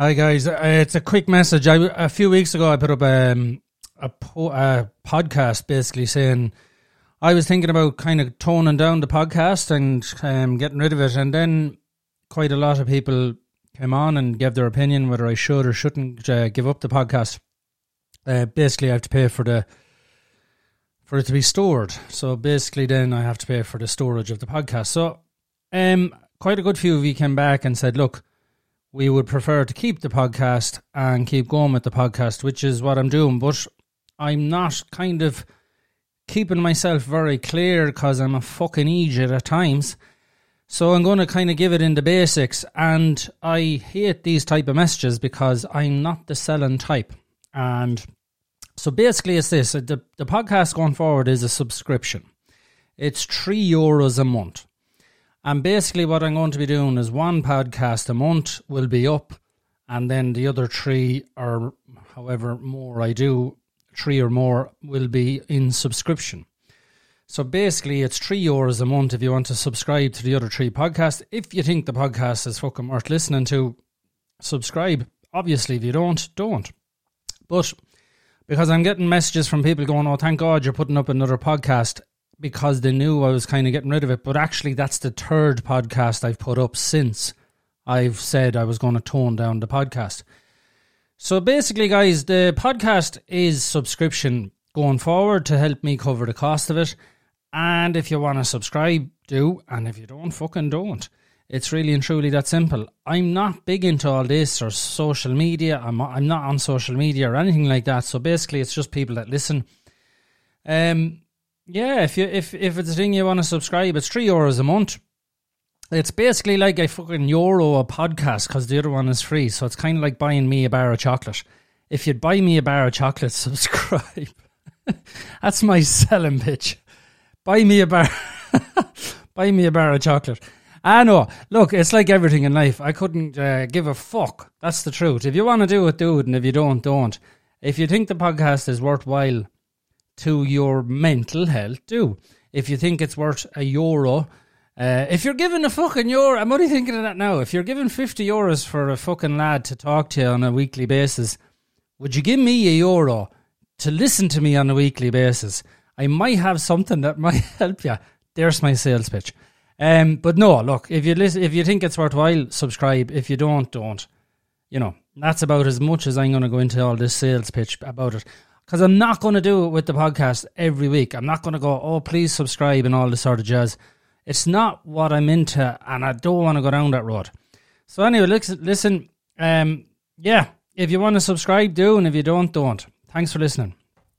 Hi guys, it's a quick message. A few weeks ago I put up a podcast basically saying I was thinking about kind of toning down the podcast and getting rid of it, and then quite a lot of people came on and gave their opinion whether I should or shouldn't give up the podcast. Basically I have to pay for it to be stored, so basically then I have to pay for the storage of the podcast. So quite a good few of you came back and said, look, we would prefer to keep the podcast and keep going with the podcast, which is what I'm doing. But I'm not kind of keeping myself very clear because I'm a fucking idiot at times. So I'm going to kind of give it in the basics. And I hate these type of messages because I'm not the selling type. And so basically it's this. The podcast going forward is a subscription. It's €3 a month. And basically what I'm going to be doing is one podcast a month will be up, and then the other three, or however more I do, three or more, will be in subscription. So basically it's €3 a month if you want to subscribe to the other three podcasts. If you think the podcast is fucking worth listening to, subscribe. Obviously, if you don't. But because I'm getting messages from people going, oh, thank God you're putting up another podcast, because they knew I was kind of getting rid of it. But actually, that's the third podcast I've put up since I've said I was going to tone down the podcast. So basically, guys, the podcast is subscription going forward to help me cover the cost of it. And if you want to subscribe, do. And if you don't, fucking don't. It's really and truly that simple. I'm not big into all this or social media. I'm not on social media or anything like that. So basically, it's just people that listen. Yeah, if it's a thing you want to subscribe, it's €3 a month. It's basically like a fucking euro a podcast because the other one is free. So it's kind of like buying me a bar of chocolate. If you'd buy me a bar of chocolate, subscribe. That's my selling pitch. Buy me a bar of chocolate. I know. Look, it's like everything in life. I couldn't give a fuck. That's the truth. If you want to do it, do it. And if you don't, don't. If you think the podcast is worthwhile to your mental health, do. If you think it's worth €1, if you're giving a fucking euro, I'm only thinking of that now, if you're giving €50 for a fucking lad to talk to you on a weekly basis, would you give me €1 to listen to me on a weekly basis? I might have something that might help you. There's my sales pitch. But no, look, if you think it's worthwhile, subscribe. If you don't. You know, that's about as much as I'm going to go into all this sales pitch about it. Because I'm not going to do it with the podcast every week. I'm not going to go, oh, please subscribe and all this sort of jazz. It's not what I'm into, and I don't want to go down that road. So anyway, listen, yeah, if you want to subscribe, do, and if you don't, don't. Thanks for listening.